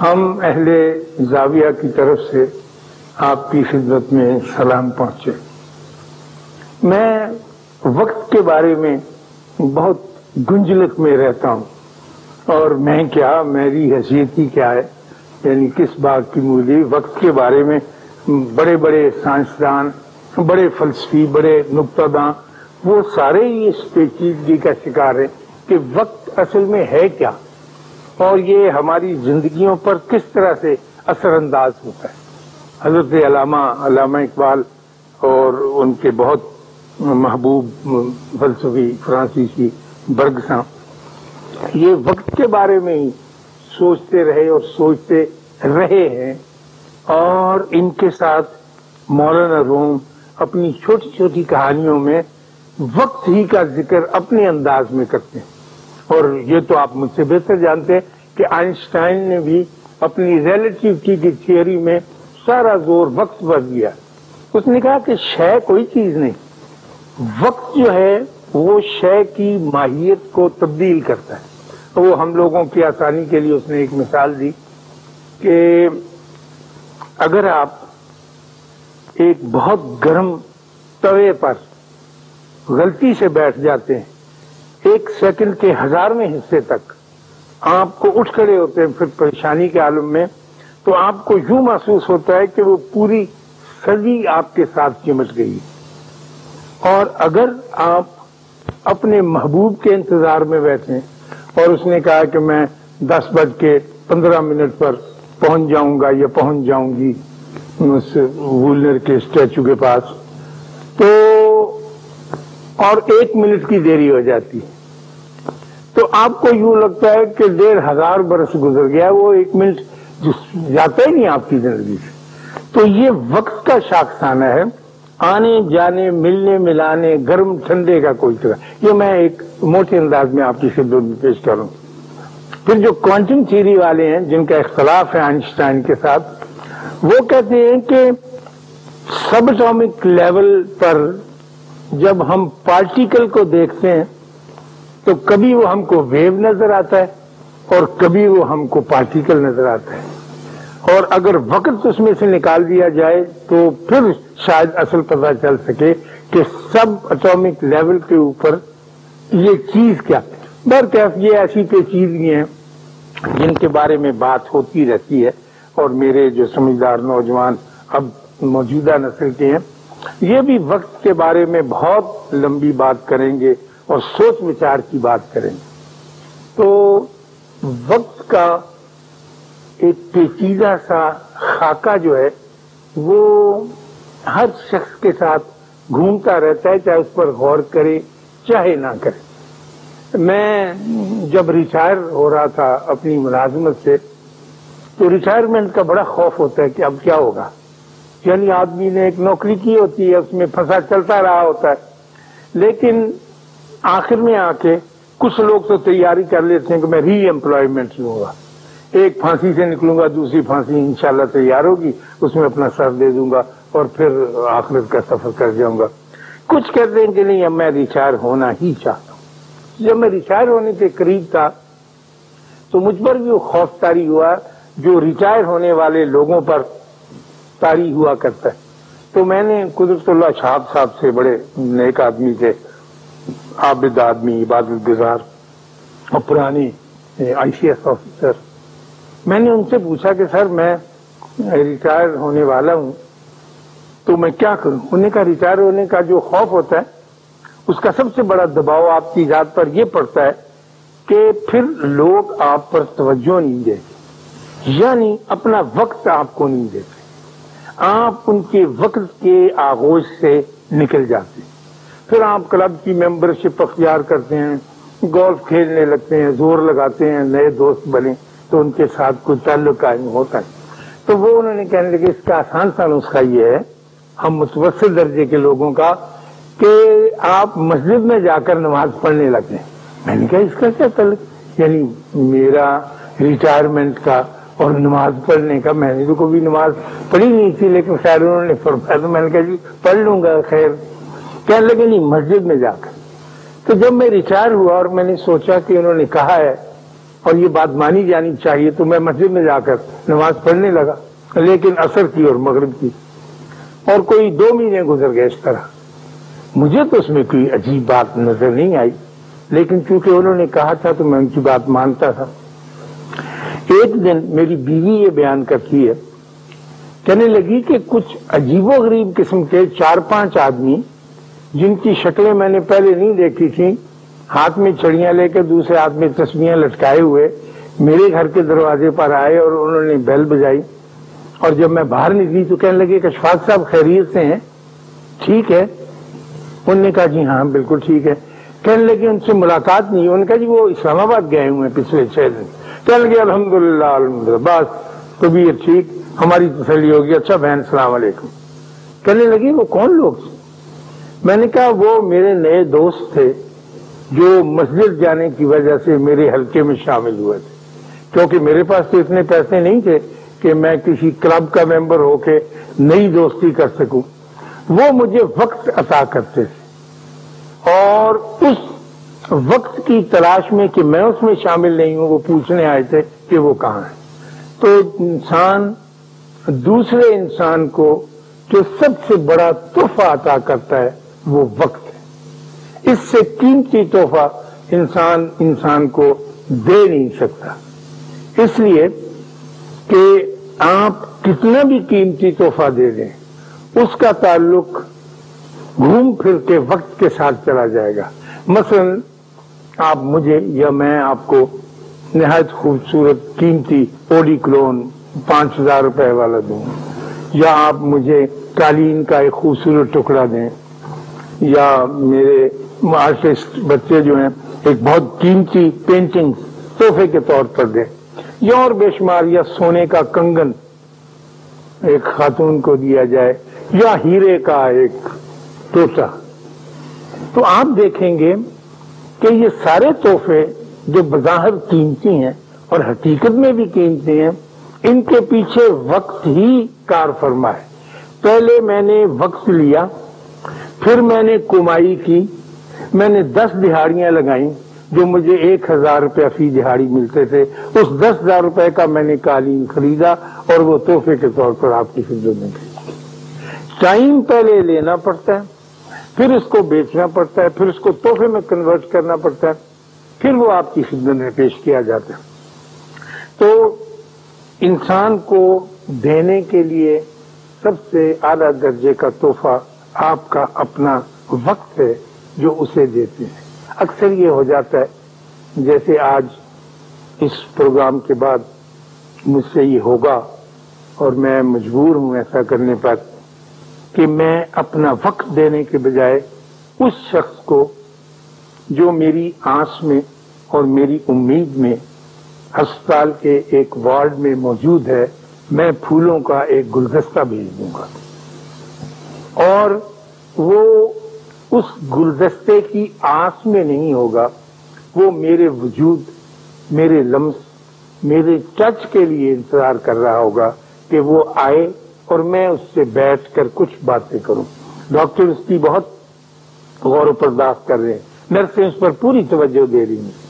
ہم اہل زاویہ کی طرف سے آپ کی خدمت میں سلام پہنچے. میں وقت کے بارے میں بہت گنجلک میں رہتا ہوں اور میں کیا میری حیثیت ہی کیا ہے، یعنی کس بات کی مولی. وقت کے بارے میں بڑے بڑے سائنسدان، بڑے فلسفی، بڑے نقطہ داں، وہ سارے ہی اس پیچیدگی کا شکار ہیں کہ وقت اصل میں ہے کیا اور یہ ہماری زندگیوں پر کس طرح سے اثر انداز ہوتا ہے. حضرت علامہ اقبال اور ان کے بہت محبوب فلسفی فرانسیسی برگساں یہ وقت کے بارے میں ہی سوچتے رہے اور سوچتے رہے ہیں، اور ان کے ساتھ مولانا روم اپنی چھوٹی چھوٹی کہانیوں میں وقت ہی کا ذکر اپنے انداز میں کرتے ہیں. اور یہ تو آپ مجھ سے بہتر جانتے ہیں کہ آئنسٹائن نے بھی اپنی ریلیٹیوٹی کی تھیوری میں سارا زور وقت پر دیا. اس نے کہا کہ شے کوئی چیز نہیں، وقت جو ہے وہ شے کی ماہیت کو تبدیل کرتا ہے. وہ ہم لوگوں کی آسانی کے لیے اس نے ایک مثال دی کہ اگر آپ ایک بہت گرم توے پر غلطی سے بیٹھ جاتے ہیں، ایک سیکنڈ کے ہزارویں حصے تک آپ کو اٹھ کھڑے ہوتے ہیں پھر پریشانی کے عالم میں، تو آپ کو یوں محسوس ہوتا ہے کہ وہ پوری صدی آپ کے ساتھ چمٹ گئی. اور اگر آپ اپنے محبوب کے انتظار میں بیٹھیں اور اس نے کہا کہ میں 10:15 پر پہنچ جاؤں گا یا پہنچ جاؤں گی اس وولنر کے اسٹیچو کے پاس، تو اور 1 منٹ کی دیری ہو جاتی ہے تو آپ کو یوں لگتا ہے کہ 1500 برس گزر گیا، وہ 1 منٹ جاتا ہی نہیں آپ کی زندگی سے. تو یہ وقت کا شاخسانہ ہے، آنے جانے، ملنے ملانے، گرم ٹھنڈے کا کوئی طرح. یہ میں ایک موٹے انداز میں آپ کی خدمت میں پیش کروں. پھر جو کوانٹم تھیوری والے ہیں جن کا اختلاف ہے آئنسٹائن کے ساتھ، وہ کہتے ہیں کہ سب اٹامک لیول پر جب ہم پارٹیکل کو دیکھتے ہیں تو کبھی وہ ہم کو ویو نظر آتا ہے اور کبھی وہ ہم کو پارٹیکل نظر آتا ہے، اور اگر وقت اس میں سے نکال دیا جائے تو پھر شاید اصل پتہ چل سکے کہ سب اٹامک لیول کے اوپر یہ چیز کیا ہے. برکیف یہ ایسی پیچیدگی ہیں جن کے بارے میں بات ہوتی رہتی ہے، اور میرے جو سمجھدار نوجوان اب موجودہ نسل کے ہیں یہ بھی وقت کے بارے میں بہت لمبی بات کریں گے اور سوچ وچار کی بات کریں گے. تو وقت کا ایک پیچیدہ سا خاکہ جو ہے وہ ہر شخص کے ساتھ گھومتا رہتا ہے، چاہے اس پر غور کرے چاہے نہ کرے. میں جب ریٹائر ہو رہا تھا اپنی ملازمت سے تو ریٹائرمنٹ کا بڑا خوف ہوتا ہے کہ اب کیا ہوگا، یعنی آدمی نے ایک نوکری کی ہوتی ہے اس میں پھنسا چلتا رہا ہوتا ہے، لیکن آخر میں آ کے کچھ لوگ تو تیاری کر لیتے ہیں کہ میں ری ایمپلائمنٹ لوں گا، ایک پھانسی سے نکلوں گا دوسری پھانسی انشاءاللہ تیار ہوگی، اس میں اپنا سر دے دوں گا اور پھر آخرت کا سفر کر جاؤں گا. کچھ کہتے ہیں کہ نہیں اب میں ریٹائر ہونا ہی چاہتا ہوں. جب میں ریٹائر ہونے کے قریب تھا تو مجھ پر بھی وہ خوف طاری ہوا جو ریٹائر ہونے والے لوگوں پر تاری ہوا کرتا ہے. تو میں نے قدرت اللہ شہاب صاحب سے، بڑے نیک آدمی تھے، عابد آدمی، عبادت گزار اور پرانے ICS آفیسر، میں نے ان سے پوچھا کہ سر میں ریٹائر ہونے والا ہوں تو میں کیا کروں. انہوں نے کہا ریٹائر ہونے کا جو خوف ہوتا ہے اس کا سب سے بڑا دباؤ آپ کی ذات پر یہ پڑتا ہے کہ پھر لوگ آپ پر توجہ نہیں دیتے، یعنی اپنا وقت آپ کو نہیں دیتے، آپ ان کے وقت کے آغوش سے نکل جاتے ہیں. پھر آپ کلب کی ممبرشپ اختیار کرتے ہیں، گولف کھیلنے لگتے ہیں، زور لگاتے ہیں، نئے دوست بنے تو ان کے ساتھ کوئی تعلق قائم ہوتا ہے. تو وہ انہوں نے کہنے لگے اس کا آسان سا نسخہ یہ ہے ہم متوسط درجے کے لوگوں کا کہ آپ مسجد میں جا کر نماز پڑھنے لگتے ہیں. میں نے کہا اس کا کیا تعلق، یعنی میرا ریٹائرمنٹ کا اور نماز پڑھنے کا، میں نے تو کبھی نماز پڑھی نہیں تھی، لیکن خیر انہوں نے فرمایا تو میں نے کہا جی پڑھ لوں گا. خیر کہنے لگے نہیں مسجد میں جا کر. تو جب میں ریٹائر ہوا اور میں نے سوچا کہ انہوں نے کہا ہے اور یہ بات مانی جانی چاہیے. تو میں مسجد میں جا کر نماز پڑھنے لگا، لیکن عصر کی اور مغرب کی، اور کوئی 2 مہینے گزر گئے اس طرح. مجھے تو اس میں کوئی عجیب بات نظر نہیں آئی، لیکن چونکہ انہوں نے کہا تھا تو میں ان کی بات مانتا تھا. ایک دن میری بیوی یہ بیان کرتی ہے، کہنے لگی کہ کچھ عجیب و غریب قسم کے 4-5 آدمی جن کی شکلیں میں نے پہلے نہیں دیکھی تھیں، ہاتھ میں چھڑیاں لے کے، دوسرے ہاتھ میں تسبیحیں لٹکائے ہوئے میرے گھر کے دروازے پر آئے اور انہوں نے بیل بجائی. اور جب میں باہر نکلی تو کہنے لگے کہ اشفاق صاحب خیریت سے ہیں، ٹھیک ہے؟ انہوں نے کہا جی ہاں بالکل ٹھیک ہے. کہنے لگے ان سے ملاقات نہیں، انہوں نے کہا جی وہ اسلام آباد گئے ہوئے ہیں پچھلے 6 دن. کہنے لگے الحمدللہ الحمدللہ، بس طبیعت ٹھیک، ہماری تسلی ہوگی. اچھا بہن السلام علیکم. کہنے لگی وہ کون لوگ؟ میں نے کہا وہ میرے نئے دوست تھے جو مسجد جانے کی وجہ سے میرے حلقے میں شامل ہوئے تھے، کیونکہ میرے پاس تو اتنے پیسے نہیں تھے کہ میں کسی کلب کا ممبر ہو کے نئی دوستی کر سکوں. وہ مجھے وقت عطا کرتے تھے، اور اس وقت کی تلاش میں کہ میں اس میں شامل نہیں ہوں، وہ پوچھنے آئے تھے کہ وہ کہاں ہیں. تو انسان دوسرے انسان کو جو سب سے بڑا تحفہ عطا کرتا ہے وہ وقت ہے. اس سے قیمتی تحفہ انسان انسان کو دے نہیں سکتا، اس لیے کہ آپ کتنا بھی قیمتی تحفہ دے دیں اس کا تعلق گھوم پھر کے وقت کے ساتھ چلا جائے گا. مثلا آپ مجھے یا میں آپ کو نہایت خوبصورت قیمتی اوڈی کلون 5000 روپے والا دوں، یا آپ مجھے قالین کا ایک خوبصورت ٹکڑا دیں، یا میرے آرٹسٹ بچے جو ہیں ایک بہت قیمتی پینٹنگ تحفے کے طور پر دیں، یا اور بے شمار، یا سونے کا کنگن ایک خاتون کو دیا جائے، یا ہیرے کا ایک ٹوٹا. تو آپ دیکھیں گے کہ یہ سارے تحفے جو بظاہر قیمتی ہیں اور حقیقت میں بھی قیمتی ہیں، ان کے پیچھے وقت ہی کار فرما ہے. پہلے میں نے وقت لیا، پھر میں نے کمائی کی، میں نے 10 دہاڑیاں لگائیں جو مجھے 1000 روپیہ فی دہاڑی ملتے تھے. اس 10,000 روپے کا میں نے قالین خریدا اور وہ تحفے کے طور پر آپ کی خدمت میں بھیجی. ٹائم پہلے لینا پڑتا ہے، پھر اس کو بیچنا پڑتا ہے، پھر اس کو تحفے میں کنورٹ کرنا پڑتا ہے، پھر وہ آپ کی خدمت میں پیش کیا جاتا ہے. تو انسان کو دینے کے لیے سب سے اعلیٰ درجے کا تحفہ آپ کا اپنا وقت ہے جو اسے دیتے ہیں. اکثر یہ ہو جاتا ہے، جیسے آج اس پروگرام کے بعد مجھ سے یہ ہوگا اور میں مجبور ہوں ایسا کرنے پر، کہ میں اپنا وقت دینے کے بجائے اس شخص کو جو میری آس میں اور میری امید میں ہسپتال کے ایک وارڈ میں موجود ہے، میں پھولوں کا ایک گلدستہ بھیج دوں گا، اور وہ اس گلدستے کی آس میں نہیں ہوگا، وہ میرے وجود، میرے لمس، میرے ٹچ کے لیے انتظار کر رہا ہوگا کہ وہ آئے اور میں اس سے بیٹھ کر کچھ باتیں کروں. ڈاکٹر اس کی بہت غور و پرداخت کر رہے ہیں، نرسیں اس پر پوری توجہ دے رہی ہیں،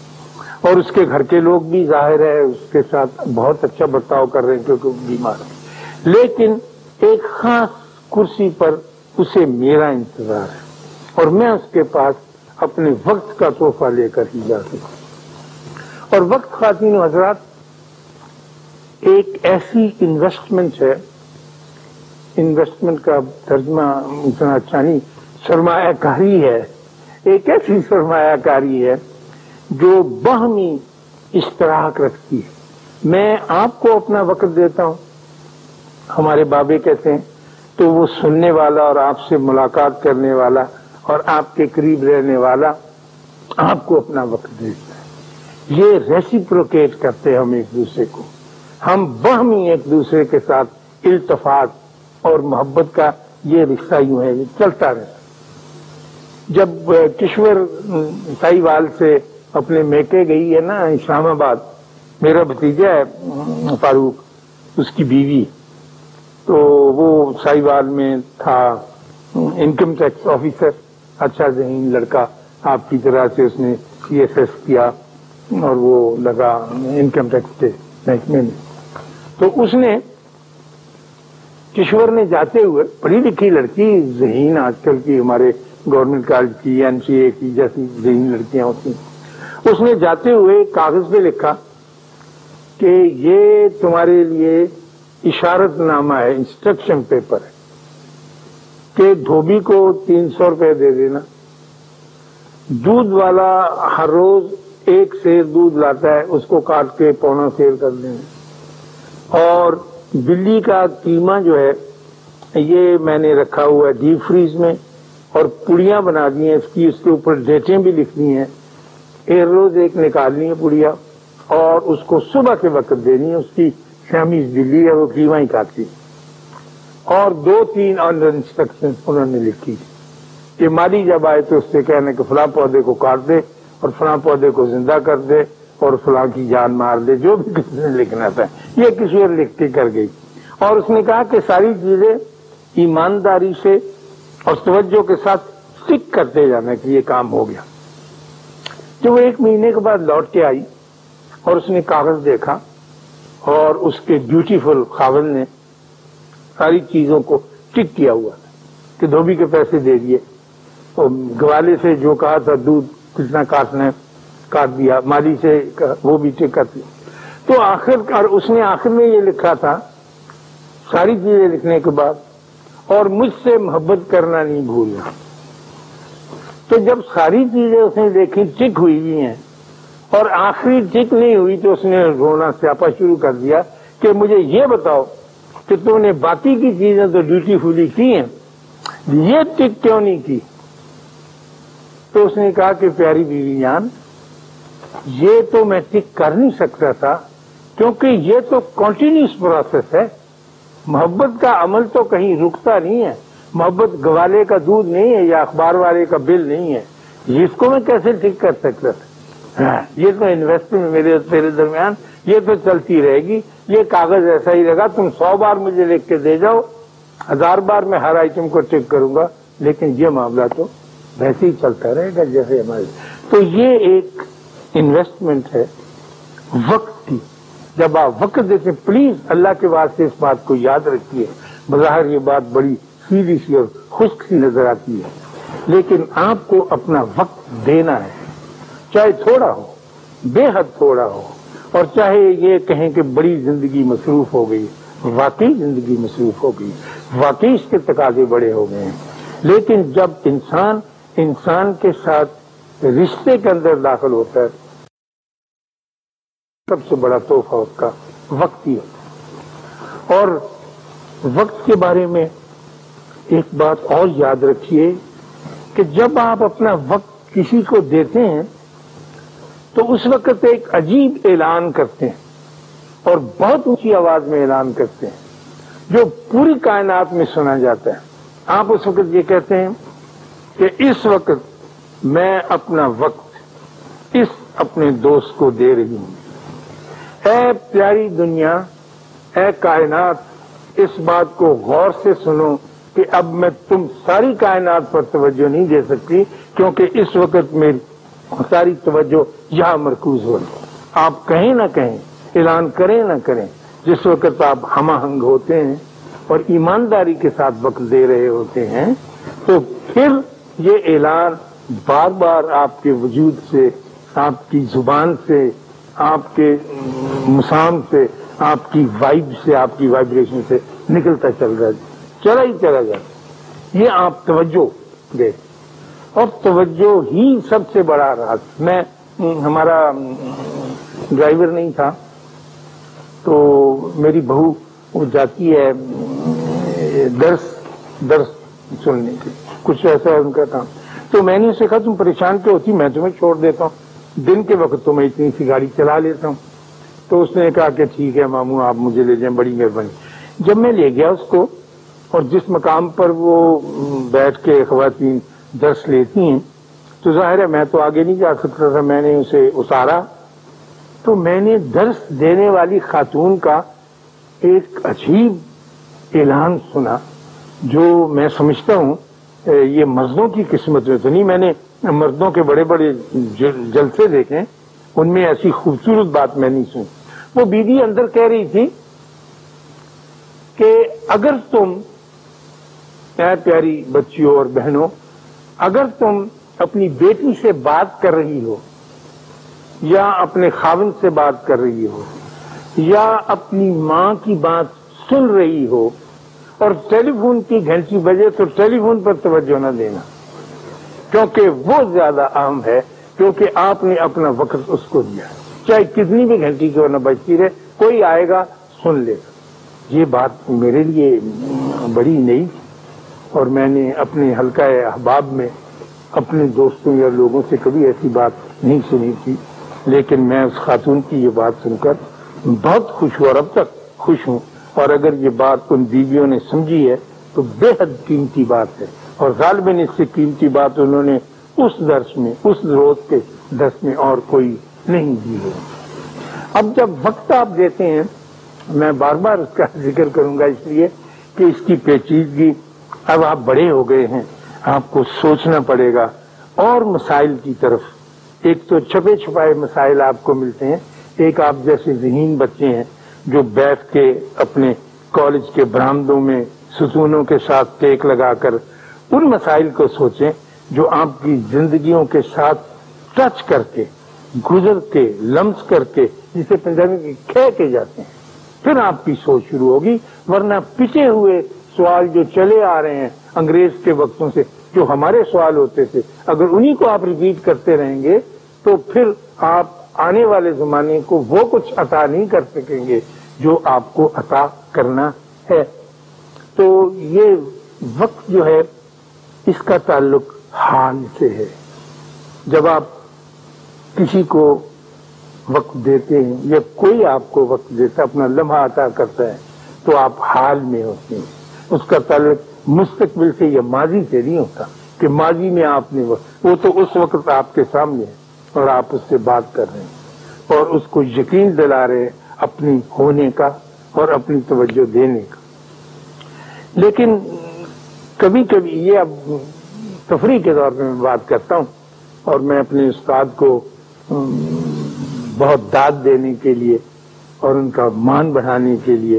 اور اس کے گھر کے لوگ بھی ظاہر ہے اس کے ساتھ بہت اچھا برتاؤ کر رہے ہیں کیونکہ وہ بیمار ہے. لیکن ایک خاص کرسی پر اسے میرا انتظار ہے، اور میں اس کے پاس اپنے وقت کا تحفہ لے کر ہی جا سکوں. اور وقت خواتین و حضرات ایک ایسی انویسٹمنٹ ہے، انویسٹمنٹ کا ترجمہ اتنا اچھا نہیں، سرمایہ کاری ہے، ایک ایسی سرمایہ کاری ہے جو باہمی اشتراک رکھتی ہے. میں آپ کو اپنا وقت دیتا ہوں، ہمارے بابے کہتے ہیں، تو وہ سننے والا اور آپ سے ملاقات کرنے والا اور آپ کے قریب رہنے والا آپ کو اپنا وقت دیتا ہے. یہ ریسیپروکیٹ کرتے ہیں ہم ایک دوسرے کو، ہم باہمی ایک دوسرے کے ساتھ التفات اور محبت کا یہ رشتہ یوں ہے، یہ چلتا رہتا. جب کشور سائیوال سے اپنے میکے گئی ہے نا اسلام آباد، میرا بھتیجا ہے فاروق، اس کی بیوی، تو وہ سائیوال میں تھا انکم ٹیکس آفیسر، اچھا ذہین لڑکا آپ کی طرح سے، اس نے CSS کیا اور وہ لگا انکم ٹیکس کے محکمے میں. تو اس نے کشور نے جاتے ہوئے پڑھی لکھی لڑکی ذہین آج کل کی ہمارے گورنمنٹ کالج کی این سی اے کی جیسی ذہین لڑکیاں ہوتی ہیں, اس نے جاتے ہوئے کاغذ پہ لکھا کہ یہ تمہارے لیے اشارت نامہ ہے, انسٹرکشن پیپر ہے کہ دھوبی کو 300 روپے دے دینا, دودھ والا ہر روز 1 سیر دودھ لاتا ہے اس کو کاٹ کے پونا سیر کر دینا, اور بلی کا قیمہ جو ہے یہ میں نے رکھا ہوا ہے ڈیپ فریز میں اور پوڑیاں بنا دی ہیں اس کی, اس کے اوپر ڈیٹیں بھی لکھنی ہیں, ایک روز ایک نکالنی ہے پوڑیا اور اس کو صبح کے وقت دینی ہے, اس کی شامیز بلی ہے وہ قیمہ ہی کاٹتی, اور 2-3 آنڈر انسٹرکشن انہوں نے لکھی کہ مالی جب آئے تو اس سے کہنا کہ فلاں پودے کو کاٹ دے اور فلاں پودے کو زندہ کر دے اور فلاں کی جان مار دے, جو بھی کسی نے لکھنا تھا یہ کسی اور لکھتی کر گئی. اور اس نے کہا کہ ساری چیزیں ایمانداری سے اور توجہ کے ساتھ ٹک کرتے جانا کہ یہ کام ہو گیا. جب وہ 1 مہینے کے بعد لوٹ کے آئی اور اس نے کاغذ دیکھا اور اس کے بیوٹیفل خاوند نے ساری چیزوں کو ٹک کیا ہوا کہ دھوبی کے پیسے دے دیے, گوالے سے جو کہا تھا دودھ کتنا کاٹنا ہے کاٹ دیا, مالی سے وہ بھی ٹک کرتی. تو آخر اس نے آخر میں یہ لکھا تھا ساری چیزیں لکھنے کے بعد, اور مجھ سے محبت کرنا نہیں بھولنا. تو جب ساری چیزیں اس نے دیکھی ٹک ہوئی ہوئی ہیں اور آخری ٹک نہیں ہوئی تو اس نے رونا سیاپا شروع کر دیا کہ مجھے یہ بتاؤ کہ تم نے باقی کی چیزیں تو ڈیوٹی فلی کی ہیں, یہ ٹک کیوں نہیں کی؟ تو اس نے کہا کہ پیاری بیوی جان, یہ تو میں ٹک کر نہیں سکتا تھا کیونکہ یہ تو کنٹینیوس پروسیس ہے, محبت کا عمل تو کہیں رکتا نہیں ہے, محبت گوالے کا دودھ نہیں ہے یا اخبار والے کا بل نہیں ہے, اس کو میں کیسے ٹک کر سکتا تھا؟ یہ تو انویسٹمنٹ میرے تیرے درمیان یہ تو چلتی رہے گی, یہ کاغذ ایسا ہی رہے گا, تم 100 بار مجھے لکھ کے دے جاؤ, 1000 بار میں ہر آئٹم کو ٹک کروں گا, لیکن یہ معاملہ تو ویسے ہی چلتا رہے گا جیسے ہمارے. تو یہ ایک انویسٹمنٹ ہے وقت کی, جب آپ وقت دیتے پلیز اللہ کے واسطے اس بات کو یاد رکھیے. بظاہر یہ بات بڑی سیدھی سی اور خشک سی نظر آتی ہے, لیکن آپ کو اپنا وقت دینا ہے, چاہے تھوڑا ہو, بے حد تھوڑا ہو, اور چاہے یہ کہیں کہ بڑی زندگی مصروف ہو گئی, واقعی زندگی مصروف ہو گئی, واقعی اس کے تقاضے بڑے ہو گئے ہیں, لیکن جب انسان انسان کے ساتھ رشتے کے اندر داخل ہوتا ہے سب سے بڑا تحفہ اس کا وقت ہی ہوتا ہے. اور وقت کے بارے میں ایک بات اور یاد رکھیے کہ جب آپ اپنا وقت کسی کو دیتے ہیں تو اس وقت ایک عجیب اعلان کرتے ہیں اور بہت اونچی آواز میں اعلان کرتے ہیں جو پوری کائنات میں سنا جاتا ہے. آپ اس وقت یہ کہتے ہیں کہ اس وقت میں اپنا وقت اس اپنے دوست کو دے رہی ہوں. اے پیاری دنیا, اے کائنات, اس بات کو غور سے سنو کہ اب میں تم ساری کائنات پر توجہ نہیں دے سکتی کیونکہ اس وقت میری ساری توجہ یہاں مرکوز ہو رہی. آپ کہیں نہ کہیں, اعلان کریں نہ کریں, جس وقت آپ ہم آہنگ ہوتے ہیں اور ایمانداری کے ساتھ وقت دے رہے ہوتے ہیں تو پھر یہ اعلان بار بار آپ کے وجود سے, آپ کی زبان سے, آپ کے مسام سے, آپ کی وائب سے, آپ کی وائبریشن سے نکلتا چلا جاتا. یہ آپ توجہ دے, اور توجہ ہی سب سے بڑا راز. میں ہمارا ڈرائیور نہیں تھا تو میری بہو وہ جاتی ہے درس سننے کے, کچھ ایسا ہے ان کا کام. تو میں نے اسے کہا تم پریشان کیوں ہوتی, میں تمہیں چھوڑ دیتا ہوں, دن کے وقت تو میں اتنی سی گاڑی چلا لیتا ہوں. تو اس نے کہا کہ ٹھیک ہے ماموں آپ مجھے لے جائیں, بڑی مہربانی. جب میں لے گیا اس کو, اور جس مقام پر وہ بیٹھ کے خواتین درس لیتی ہیں تو ظاہر ہے میں تو آگے نہیں جا سکتا تھا, میں نے اسے اتارا تو میں نے درس دینے والی خاتون کا ایک عجیب اعلان سنا جو میں سمجھتا ہوں یہ مردوں کی قسمت میں تو نہیں. میں نے مردوں کے بڑے بڑے جلسے دیکھے ان میں ایسی خوبصورت بات میں نہیں سنی. وہ بیوی اندر کہہ رہی تھی کہ اگر تم، اے پیاری بچیوں اور بہنوں، اگر تم اپنی بیٹی سے بات کر رہی ہو یا اپنے خاوند سے بات کر رہی ہو یا اپنی ماں کی بات سن رہی ہو اور ٹیلی فون کی گھنٹی بجے تو ٹیلی فون پر توجہ نہ دینا، کیونکہ وہ زیادہ اہم ہے، کیونکہ آپ نے اپنا وقت اس کو دیا، چاہے کتنی بھی گھنٹی کی ورنہ بجتی رہے، کوئی آئے گا سن لے گا. یہ بات میرے لیے بڑی نئی اور میں نے اپنے حلقہ احباب میں اپنے دوستوں یا لوگوں سے کبھی ایسی بات نہیں سنی تھی، لیکن میں اس خاتون کی یہ بات سن کر بہت خوش ہوں اور اب تک خوش ہوں. اور اگر یہ بات ان بیویوں نے سمجھی ہے تو بے حد قیمتی بات ہے، اور غالباً اس سے قیمتی بات انہوں نے اس درس میں، اس روز کے درس میں اور کوئی نہیں دی ہے. اب جب وقت آپ دیتے ہیں، میں بار بار اس کا ذکر کروں گا اس لیے کہ اس کی پیچیدگی، اب آپ بڑے ہو گئے ہیں، آپ کو سوچنا پڑے گا اور مسائل کی طرف. ایک تو چھپے چھپائے مسائل آپ کو ملتے ہیں، ایک آپ جیسے ذہین بچے ہیں جو بیٹھ کے اپنے کالج کے برآمدوں میں ستونوں کے ساتھ ٹیک لگا کر ان مسائل کو سوچیں جو آپ کی زندگیوں کے ساتھ ٹچ کر کے، گزر کے، لمس کر کے، جسے پنجابی میں کھہ کے جاتے ہیں، پھر آپ کی سوچ شروع ہوگی. ورنہ پچھے ہوئے سوال جو چلے آ رہے ہیں انگریز کے وقتوں سے، جو ہمارے سوال ہوتے تھے، اگر انہی کو آپ ریپیٹ کرتے رہیں گے تو پھر آپ آنے والے زمانے کو وہ کچھ عطا نہیں کر سکیں گے جو آپ کو عطا کرنا ہے. تو یہ وقت جو ہے اس کا تعلق حال سے ہے. جب آپ کسی کو وقت دیتے ہیں یا کوئی آپ کو وقت دیتا، اپنا لمحہ عطا کرتا ہے، تو آپ حال میں ہوتے ہیں. اس کا تعلق مستقبل سے یا ماضی سے نہیں ہوتا کہ ماضی میں آپ نے وہ تو اس وقت آپ کے سامنے ہے اور آپ اس سے بات کر رہے ہیں اور اس کو یقین دلا رہے ہیں اپنی ہونے کا اور اپنی توجہ دینے کا. لیکن کبھی کبھی یہ اب تفریح کے طور پہ میں بات کرتا ہوں، اور میں اپنے استاد کو بہت داد دینے کے لیے اور ان کا مان بڑھانے کے لیے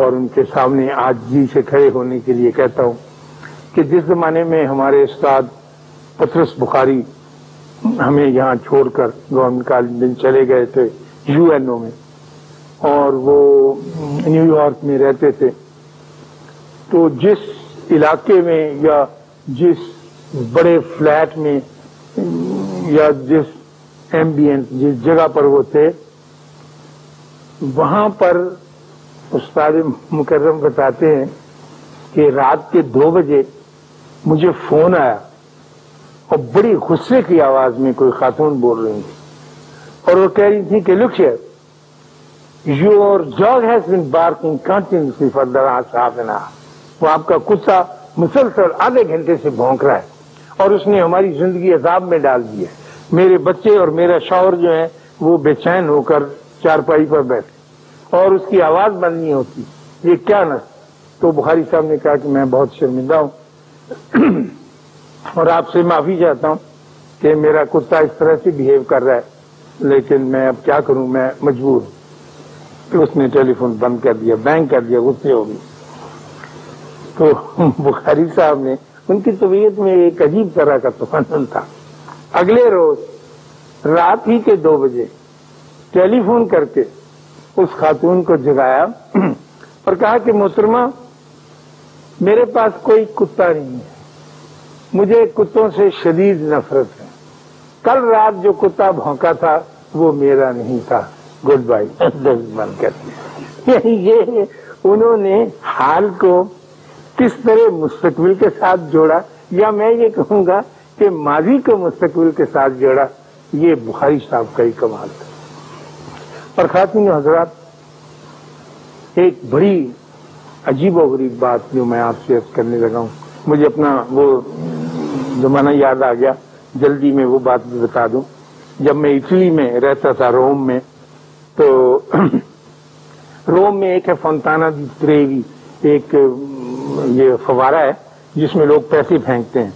اور ان کے سامنے عاجزی سے کھڑے ہونے کے لیے کہتا ہوں کہ جس زمانے میں ہمارے استاد پطرس بخاری ہمیں یہاں چھوڑ کر گورنمنٹ کالج میں چلے گئے تھے، یو این او میں، اور وہ نیو یارک میں رہتے تھے، تو جس علاقے میں یا جس بڑے فلیٹ میں یا جس ایمبینٹ، جس جگہ پر وہ تھے، وہاں پر استاد مکرم بتاتے ہیں کہ رات کے 2 بجے مجھے فون آیا اور بڑی غصے کی آواز میں کوئی خاتون بول رہی تھی اور وہ کہہ رہی تھی کہ look your dog has been barking continuously for the last half an hour. وہ آپ کا کتا مسلسل آدھے گھنٹے سے بھونک رہا ہے اور اس نے ہماری زندگی عذاب میں ڈال دی ہے. میرے بچے اور میرا شوہر جو ہیں وہ بے چین ہو کر چارپائی پر بیٹھے اور اس کی آواز بند نہیں ہوتی. یہ کیا نا؟ تو بخاری صاحب نے کہا کہ میں بہت شرمندہ ہوں اور آپ سے معافی چاہتا ہوں کہ میرا کتا اس طرح سے بیہیو کر رہا ہے، لیکن میں اب کیا کروں، میں مجبور ہوں. تو اس نے ٹیلی فون بند کر دیا، بینک کر دیا، غصے ہو گئی. تو بخاری صاحب نے، ان کی طبیعت میں ایک عجیب طرح کا طوفان تھا، اگلے روز رات ہی کے 2 بجے ٹیلی فون کر کے اس خاتون کو جگایا اور کہا کہ محترمہ، میرے پاس کوئی کتا نہیں ہے، مجھے کتوں سے شدید نفرت ہے، کل رات جو کتا بھونکا تھا وہ میرا نہیں تھا، گڈ بائی. بند کر دیا. یہ انہوں نے حال کو کس طرح مستقبل کے ساتھ جوڑا، یا میں یہ کہوں گا کہ ماضی کو مستقبل کے ساتھ جوڑا، یہ بخاری صاحب کا ہی کمال تھا. اور خواتین و حضرات، ایک بڑی عجیب و غریب بات جو میں آپ سے عرض کرنے لگا ہوں، مجھے اپنا وہ زمانہ یاد آ گیا، جلدی میں وہ بات بھی بتا دوں. جب میں اٹلی میں رہتا تھا، روم میں، تو روم میں ایک ہے فونتانا دی تریوی، ایک یہ فوارہ ہے جس میں لوگ پیسے پھینکتے ہیں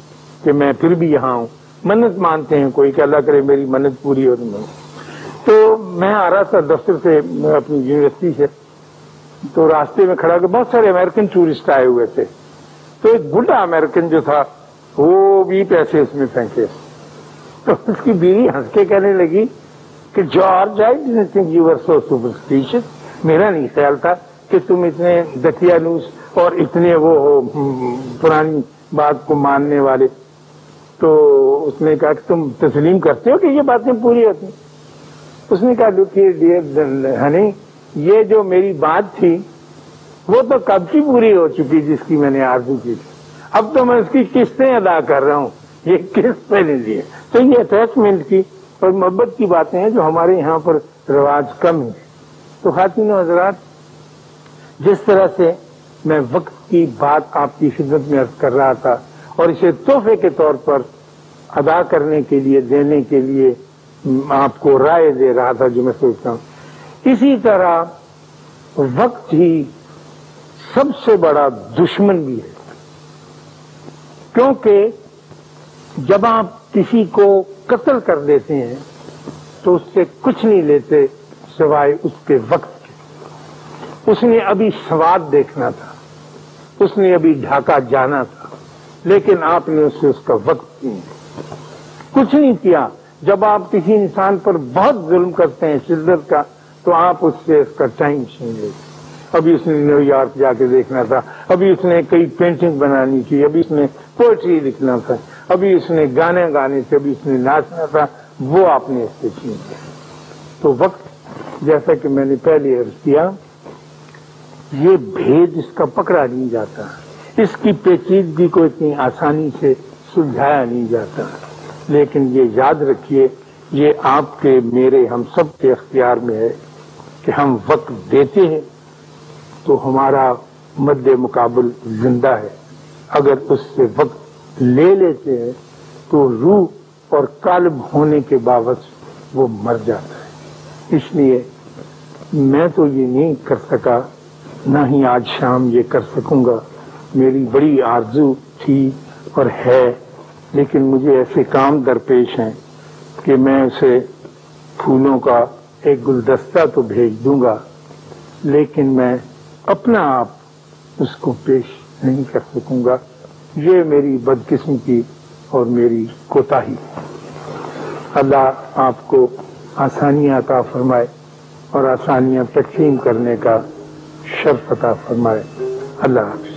کہ میں پھر بھی یہاں ہوں، منت مانتے ہیں کوئی کہ اللہ کرے میری منت پوری ہو. میں آ رہا تھا دفتر سے اپنی یونیورسٹی سے، تو راستے میں کھڑا ہو کے بہت سارے امریکن ٹورسٹ آئے ہوئے تھے، تو ایک بوڑھا امریکن جو تھا وہ بھی پیسے اس میں پھینکے، تو اس کی بیوی ہنس کے کہنے لگی کہ George I didn't think you are so superstitious, میرا نہیں خیال تھا کہ تم اتنے دکیانوس اور اتنے وہ پرانی بات کو ماننے والے. تو اس نے کہا کہ تم تسلیم کرتے ہو کہ یہ باتیں پوری ہوتی ہیں؟ اس نے کہا لک ہیئر ڈیئر ہنی، یہ جو میری بات تھی وہ تو کب کی پوری ہو چکی جس کی میں نے آرزو کی تھی، اب تو میں اس کی قسطیں ادا کر رہا ہوں، یہ قسط پہ نہیں دیے. تو یہ اٹیچمنٹ کی اور محبت کی باتیں ہیں جو ہمارے یہاں پر رواج کم ہیں. تو خواتین و حضرات، جس طرح سے میں وقت کی بات آپ کی خدمت میں عرض کر رہا تھا اور اسے تحفے کے طور پر ادا کرنے کے لیے دینے کے لیے آپ کو رائے دے رہا تھا جو میں سوچتا ہوں، اسی طرح وقت ہی سب سے بڑا دشمن بھی ہے. کیونکہ جب آپ کسی کو قتل کر دیتے ہیں تو اس سے کچھ نہیں لیتے سوائے اس کے وقت کے. اس نے ابھی سواد دیکھنا تھا، اس نے ابھی ڈھاکہ جانا تھا، لیکن آپ نے اسے اس کا وقت دیا، کچھ نہیں کیا. جب آپ کسی انسان پر بہت ظلم کرتے ہیں شدت کا، تو آپ اس سے اس کا ٹائم چھین لیتے. ابھی اس نے نیو یارک جا کے دیکھنا تھا، ابھی اس نے کئی پینٹنگ بنانی تھی، ابھی اس نے پوئٹری لکھنا تھا، ابھی اس نے گانے گانے تھے، ابھی اس نے ناچنا تھا، وہ آپ نے اس سے چھین لیا. تو وقت، جیسا کہ میں نے پہلے عرض کیا، یہ بھید اس کا پکڑا نہیں جاتا، اس کی پیچیدگی کو اتنی آسانی سے سلجھایا نہیں جاتا. لیکن یہ یاد رکھیے، یہ آپ کے میرے ہم سب کے اختیار میں ہے کہ ہم وقت دیتے ہیں تو ہمارا مد مقابل زندہ ہے. اگر اس سے وقت لے لیتے ہیں تو روح اور قالب ہونے کے باوجود وہ مر جاتا ہے. اس لیے میں تو یہ نہیں کر سکا، نہ ہی آج شام یہ کر سکوں گا، میری بڑی آرزو تھی اور ہے، لیکن مجھے ایسے کام درپیش ہیں کہ میں اسے پھولوں کا ایک گلدستہ تو بھیج دوں گا، لیکن میں اپنا آپ اس کو پیش نہیں کر سکوں گا. یہ میری بدقسمتی اور میری کوتاہی. اللہ آپ کو آسانیاں عطا فرمائے اور آسانیاں تقسیم کرنے کا شرف عطا فرمائے. اللہ حافظ.